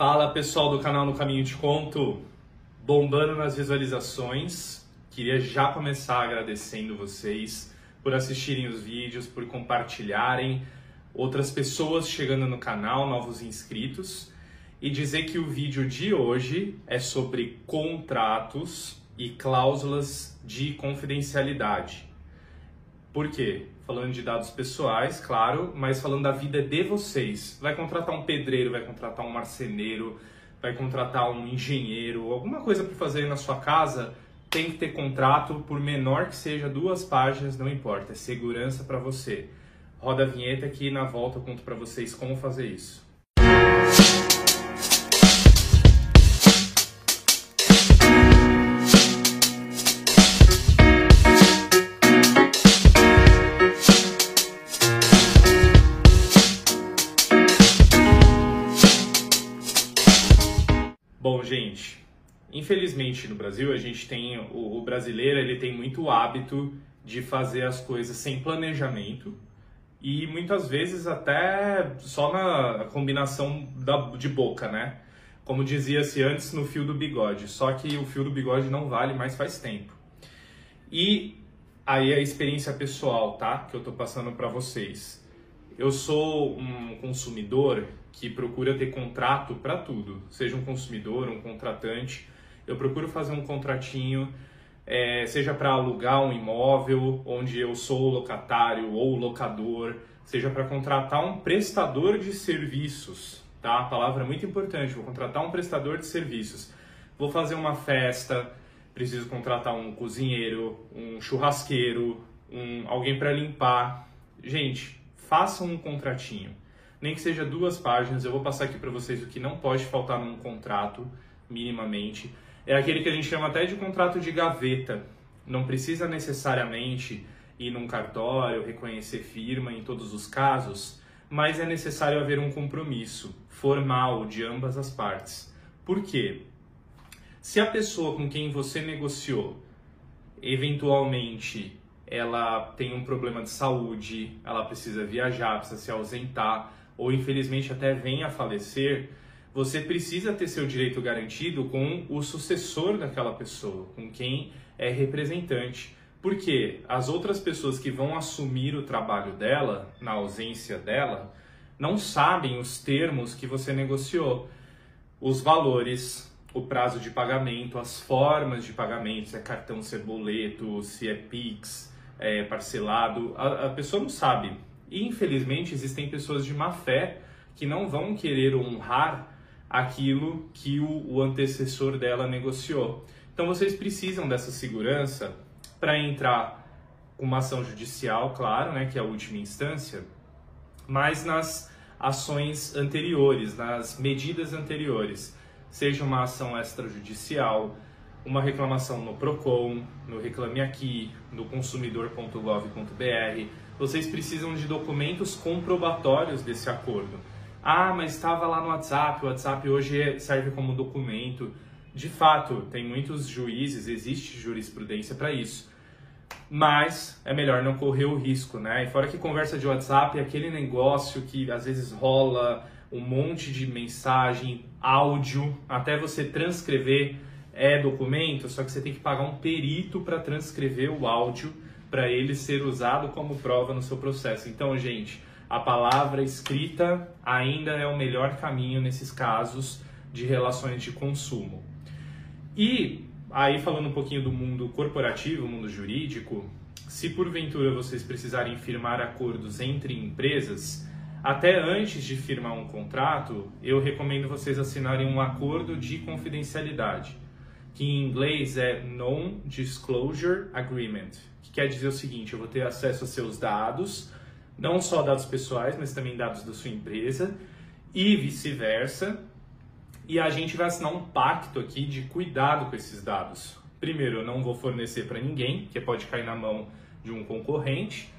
Fala pessoal do canal No Caminho de Conto, bombando nas visualizações. Queria já começar agradecendo vocês por assistirem os vídeos, por compartilharem, outras pessoas chegando no canal, novos inscritos, e dizer que o vídeo de hoje é sobre contratos e cláusulas de confidencialidade. Por quê? Falando de dados pessoais, claro, mas falando da vida de vocês. Vai contratar um pedreiro, vai contratar um marceneiro, vai contratar um engenheiro, alguma coisa para fazer na sua casa, tem que ter contrato, por menor que seja, 2 páginas, não importa, é segurança para você. Roda a vinheta aqui e na volta eu conto para vocês como fazer isso. Bom, gente, infelizmente no Brasil a gente tem, o brasileiro ele tem muito hábito de fazer as coisas sem planejamento e muitas vezes até só na combinação de boca, né? Como dizia-se antes, no fio do bigode, só que o fio do bigode não vale mais faz tempo. E aí a experiência pessoal, tá? Que eu tô passando para vocês. Eu sou um consumidor que procura ter contrato para tudo, seja um consumidor, um contratante. Eu procuro fazer um contratinho, seja para alugar um imóvel, onde eu sou locatário ou locador, seja para contratar um prestador de serviços, tá? A palavra é muito importante, vou contratar um prestador de serviços. Vou fazer uma festa, preciso contratar um cozinheiro, um churrasqueiro, alguém para limpar. Gente, façam um contratinho, nem que seja 2 páginas. Eu vou passar aqui para vocês o que não pode faltar num contrato, minimamente. É aquele que a gente chama até de contrato de gaveta. Não precisa necessariamente ir num cartório, reconhecer firma em todos os casos, mas é necessário haver um compromisso formal de ambas as partes. Por quê? Se a pessoa com quem você negociou, eventualmente, ela tem um problema de saúde, ela precisa viajar, precisa se ausentar, ou infelizmente até venha a falecer, você precisa ter seu direito garantido com o sucessor daquela pessoa, com quem é representante. Porque as outras pessoas que vão assumir o trabalho dela, na ausência dela, não sabem os termos que você negociou, os valores, o prazo de pagamento, as formas de pagamento, se é cartão, se é boleto, se é PIX, é parcelado, a pessoa não sabe. E, infelizmente, existem pessoas de má fé que não vão querer honrar aquilo que o antecessor dela negociou. Então, vocês precisam dessa segurança para entrar com uma ação judicial, claro, né, que é a última instância, mas nas ações anteriores, nas medidas anteriores, seja uma ação extrajudicial, uma reclamação no Procon, no Reclame Aqui, no consumidor.gov.br. Vocês precisam de documentos comprobatórios desse acordo. Ah, mas estava lá no WhatsApp, o WhatsApp hoje serve como documento. De fato, tem muitos juízes, existe jurisprudência para isso. Mas é melhor não correr o risco, né? E fora que conversa de WhatsApp é aquele negócio que às vezes rola um monte de mensagem, áudio, até você transcrever. É documento, só que você tem que pagar um perito para transcrever o áudio, para ele ser usado como prova no seu processo. Então, gente, a palavra escrita ainda é o melhor caminho nesses casos de relações de consumo. E aí, falando um pouquinho do mundo corporativo, mundo jurídico, se porventura vocês precisarem firmar acordos entre empresas, até antes de firmar um contrato, eu recomendo vocês assinarem um acordo de confidencialidade, que em inglês é Non-Disclosure Agreement, que quer dizer o seguinte: eu vou ter acesso a seus dados, não só dados pessoais, mas também dados da sua empresa, e vice-versa, e a gente vai assinar um pacto aqui de cuidado com esses dados. Primeiro, eu não vou fornecer para ninguém, que pode cair na mão de um concorrente,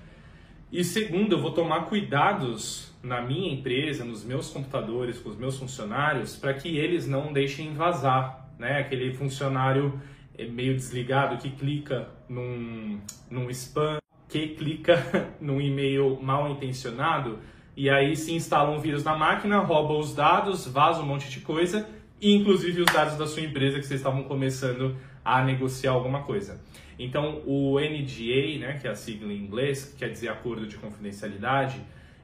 e segundo, eu vou tomar cuidados na minha empresa, nos meus computadores, com os meus funcionários, para que eles não deixem vazar. Né? Aquele funcionário meio desligado que clica num spam, que clica num e-mail mal intencionado, E aí se instala um vírus na máquina, rouba os dados, vaza um monte de coisa, inclusive os dados da sua empresa que vocês estavam começando a negociar alguma coisa. Então o NDA, né, que é a sigla em inglês, que quer dizer Acordo de Confidencialidade,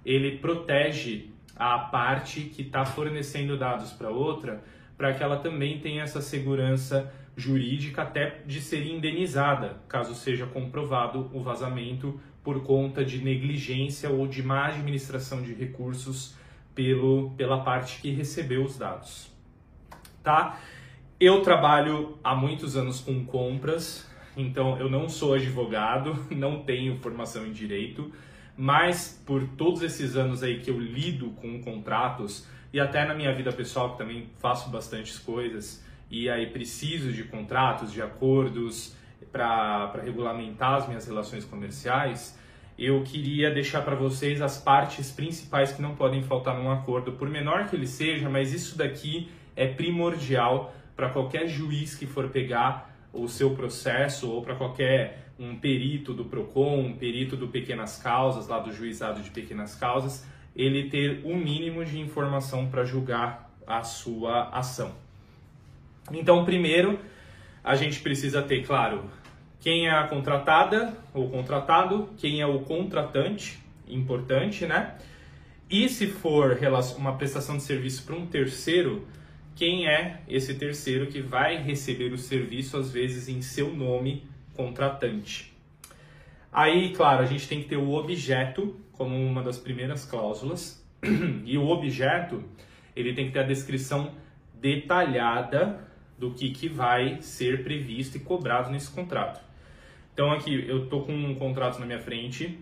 ele protege a parte que está fornecendo dados para outra, para que ela também tenha essa segurança jurídica até de ser indenizada, caso seja comprovado o vazamento por conta de negligência ou de má administração de recursos pela parte que recebeu os dados. Tá? Eu trabalho há muitos anos com compras, então eu não sou advogado, não tenho formação em direito, mas por todos esses anos aí que eu lido com contratos e até na minha vida pessoal, que também faço bastantes coisas, e aí preciso de contratos, de acordos para regulamentar as minhas relações comerciais, eu queria deixar para vocês as partes principais que não podem faltar num acordo, por menor que ele seja, mas isso daqui é primordial para qualquer juiz que for pegar o seu processo ou para qualquer um perito do Procon, um perito do Pequenas Causas, lá do Juizado de Pequenas Causas, ele ter o mínimo de informação para julgar a sua ação. Então, primeiro, a gente precisa ter, claro, quem é a contratada ou contratado, quem é o contratante, importante, né? E se for uma prestação de serviço para um terceiro, quem é esse terceiro que vai receber o serviço, às vezes, em seu nome, contratante. Aí, claro, a gente tem que ter o objeto como uma das primeiras cláusulas. E o objeto, ele tem que ter a descrição detalhada do que vai ser previsto e cobrado nesse contrato. Então aqui eu estou com um contrato na minha frente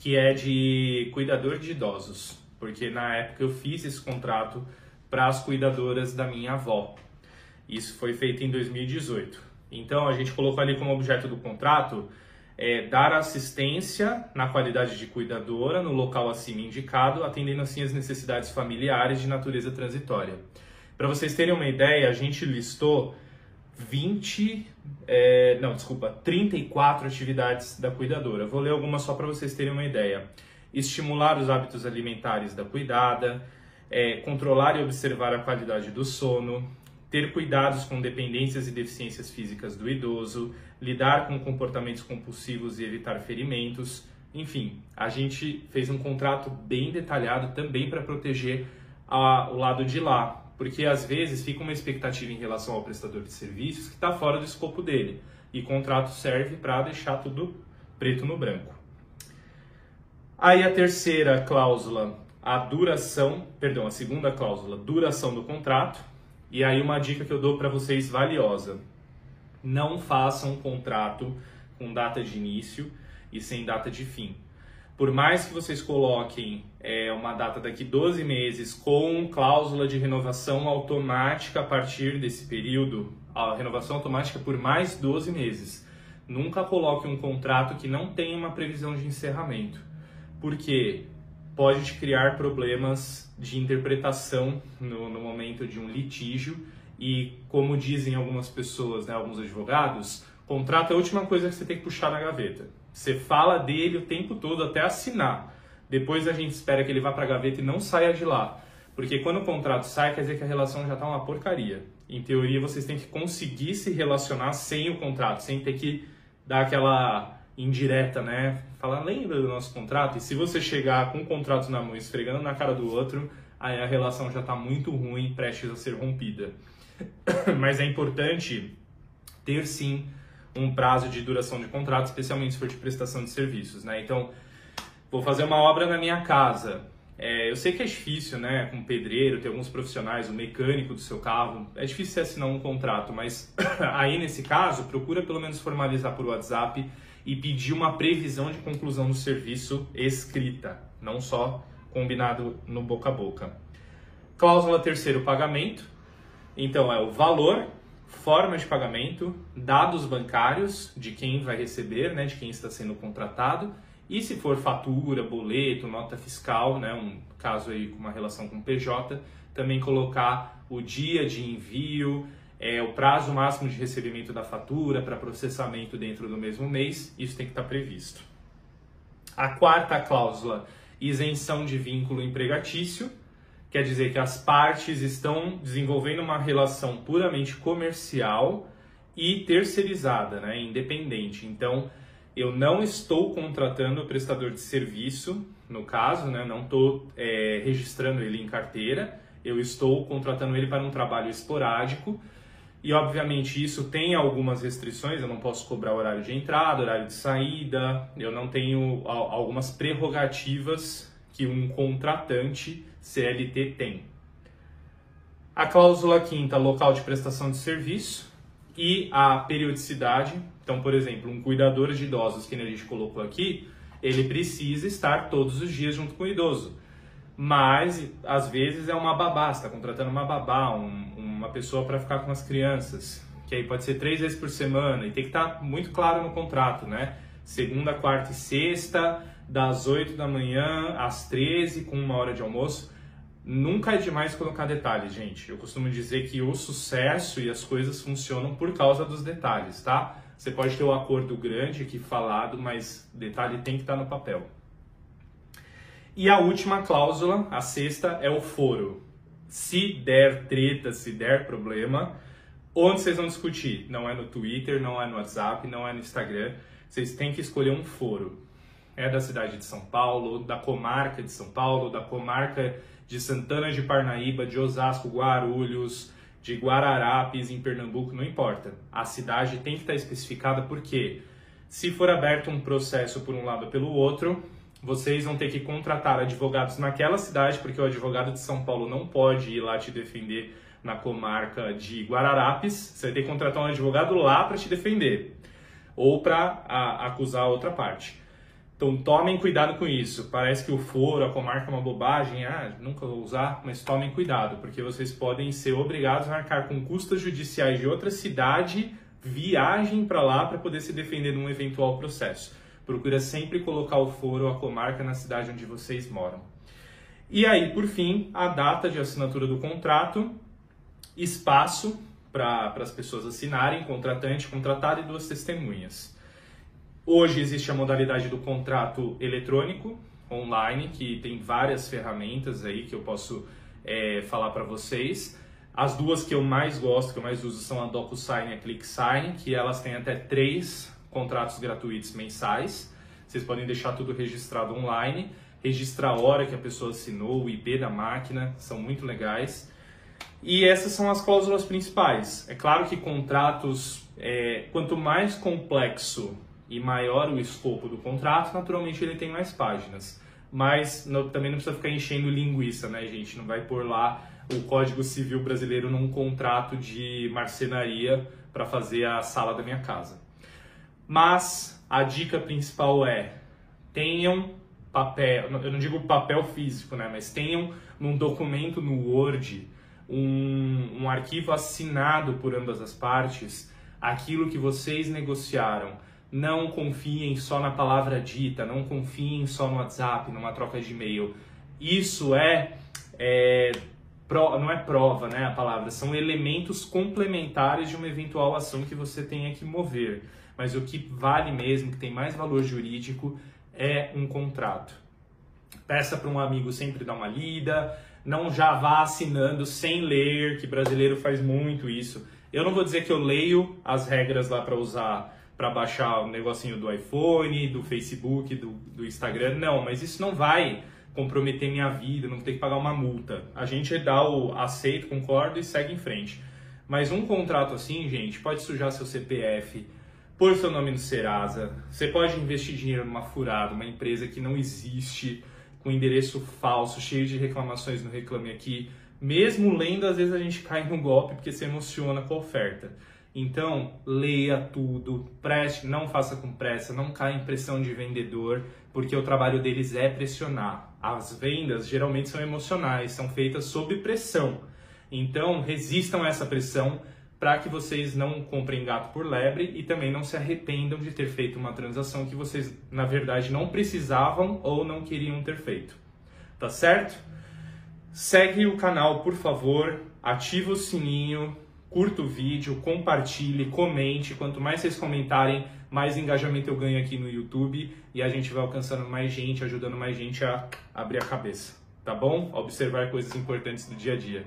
que é de cuidador de idosos, porque na época eu fiz esse contrato para as cuidadoras da minha avó. Isso foi feito em 2018. Então a gente colocou ali como objeto do contrato dar assistência na qualidade de cuidadora no local acima indicado, atendendo assim as necessidades familiares de natureza transitória. Para vocês terem uma ideia, a gente listou 34 atividades da cuidadora. Vou ler algumas só para vocês terem uma ideia. Estimular os hábitos alimentares da cuidada, controlar e observar a qualidade do sono, ter cuidados com dependências e deficiências físicas do idoso, lidar com comportamentos compulsivos e evitar ferimentos. Enfim, a gente fez um contrato bem detalhado também para proteger o lado de lá. Porque às vezes fica uma expectativa em relação ao prestador de serviços que está fora do escopo dele. E contrato serve para deixar tudo preto no branco. Aí a terceira cláusula, a segunda cláusula, duração do contrato. E aí uma dica que eu dou para vocês valiosa. Não façam um contrato com data de início e sem data de fim. Por mais que vocês coloquem uma data daqui 12 meses com cláusula de renovação automática a partir desse período, a renovação automática por mais 12 meses, nunca coloque um contrato que não tenha uma previsão de encerramento, porque pode te criar problemas de interpretação no momento de um litígio e, como dizem algumas pessoas, né, alguns advogados, contrato é a última coisa que você tem que puxar na gaveta. Você fala dele o tempo todo até assinar. Depois a gente espera que ele vá para a gaveta e não saia de lá. Porque quando o contrato sai, quer dizer que a relação já está uma porcaria. Em teoria, vocês têm que conseguir se relacionar sem o contrato, sem ter que dar aquela indireta, né? Falar, lembra do nosso contrato? E se você chegar com o contrato na mão, esfregando na cara do outro, aí a relação já está muito ruim, prestes a ser rompida. Mas é importante ter, sim, um prazo de duração de contrato, especialmente se for de prestação de serviços, né? Então, vou fazer uma obra na minha casa. Eu sei que é difícil, né? Com pedreiro, tem alguns profissionais, o mecânico do seu carro, é difícil você assinar um contrato, mas aí, nesse caso, procura pelo menos formalizar por WhatsApp e pedir uma previsão de conclusão do serviço escrita, não só combinado no boca a boca. Cláusula terceiro, pagamento. Então, é o valor, forma de pagamento, dados bancários de quem vai receber, né, de quem está sendo contratado, e se for fatura, boleto, nota fiscal, né, um caso aí com uma relação com PJ, também colocar o dia de envio, o prazo máximo de recebimento da fatura para processamento dentro do mesmo mês, isso tem que estar previsto. A quarta cláusula isenção de vínculo empregatício, quer dizer que as partes estão desenvolvendo uma relação puramente comercial e terceirizada, né, independente. Então, eu não estou contratando o prestador de serviço, no caso, né, não estou registrando ele em carteira, eu estou contratando ele para um trabalho esporádico. E, obviamente, isso tem algumas restrições, eu não posso cobrar horário de entrada, horário de saída, eu não tenho algumas prerrogativas que um contratante CLT tem. A cláusula quinta, local de prestação de serviço e a periodicidade. Então, por exemplo, um cuidador de idosos, que a gente colocou aqui, ele precisa estar todos os dias junto com o idoso. Mas, às vezes, é uma babá, você está contratando uma babá, uma pessoa para ficar com as crianças, que aí pode ser 3 vezes por semana, e tem que estar muito claro no contrato, né? Segunda, quarta e sexta, das 8 da manhã às 13, com 1 hora de almoço. Nunca é demais colocar detalhes, gente. Eu costumo dizer que o sucesso e as coisas funcionam por causa dos detalhes, tá? Você pode ter um acordo grande aqui falado, mas detalhe tem que estar no papel. E a última cláusula, a sexta, é o foro. Se der treta, se der problema, onde vocês vão discutir? Não é no Twitter, não é no WhatsApp, não é no Instagram. Vocês têm que escolher um foro. É da cidade de São Paulo, da comarca de São Paulo, da comarca de Santana de Parnaíba, de Osasco, Guarulhos, de Guararapes, em Pernambuco, não importa. A cidade tem que estar especificada porque se for aberto um processo por um lado ou pelo outro, vocês vão ter que contratar advogados naquela cidade, porque o advogado de São Paulo não pode ir lá te defender na comarca de Guararapes. Você vai ter que contratar um advogado lá para te defender ou para acusar a outra parte. Então tomem cuidado com isso. Parece que o foro, a comarca é uma bobagem, nunca vou usar, mas tomem cuidado, porque vocês podem ser obrigados a arcar com custas judiciais de outra cidade, viagem para lá para poder se defender num eventual processo. Procura sempre colocar o foro ou a comarca na cidade onde vocês moram. E aí, por fim, a data de assinatura do contrato, espaço para as pessoas assinarem, contratante, contratado e 2 testemunhas. Hoje existe a modalidade do contrato eletrônico, online, que tem várias ferramentas aí que eu posso falar para vocês. As duas que eu mais gosto, que eu mais uso, são a DocuSign e a ClickSign, que elas têm até 3 contratos gratuitos mensais. Vocês podem deixar tudo registrado online, registrar a hora que a pessoa assinou, o IP da máquina, são muito legais. E essas são as cláusulas principais. É claro que contratos, quanto mais complexo e maior o escopo do contrato, naturalmente ele tem mais páginas. Mas também não precisa ficar enchendo linguiça, né, gente? Não vai pôr lá o Código Civil brasileiro num contrato de marcenaria para fazer a sala da minha casa. Mas a dica principal é, tenham papel, eu não digo papel físico, né, mas tenham num documento no Word, um arquivo assinado por ambas as partes, aquilo que vocês negociaram. Não confiem só na palavra dita, não confiem só no WhatsApp, numa troca de e-mail. Isso não é prova, né, a palavra, são elementos complementares de uma eventual ação que você tenha que mover. Mas o que vale mesmo, que tem mais valor jurídico, é um contrato. Peça para um amigo sempre dar uma lida, não já vá assinando sem ler, que brasileiro faz muito isso. Eu não vou dizer que eu leio as regras lá para usar, para baixar o negocinho do iPhone, do Facebook, do Instagram, não, mas isso não vai comprometer minha vida, não vou ter que pagar uma multa. A gente dá o aceito, concordo e segue em frente. Mas um contrato assim, gente, pode sujar seu CPF, pôr seu nome no Serasa, você pode investir dinheiro numa furada, uma empresa que não existe, com endereço falso, cheio de reclamações no Reclame Aqui. Mesmo lendo, às vezes a gente cai no golpe porque se emociona com a oferta. Então, leia tudo, preste, não faça com pressa, não caia em pressão de vendedor, porque o trabalho deles é pressionar. As vendas geralmente são emocionais, são feitas sob pressão. Então, resistam a essa pressão, para que vocês não comprem gato por lebre e também não se arrependam de ter feito uma transação que vocês, na verdade, não precisavam ou não queriam ter feito. Tá certo? Segue o canal, por favor, ativa o sininho, curta o vídeo, compartilhe, comente. Quanto mais vocês comentarem, mais engajamento eu ganho aqui no YouTube e a gente vai alcançando mais gente, ajudando mais gente a abrir a cabeça, tá bom? Observar coisas importantes do dia a dia.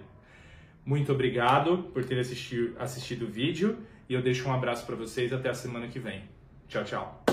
Muito obrigado por ter assistido o vídeo e eu deixo um abraço para vocês até a semana que vem. Tchau, tchau!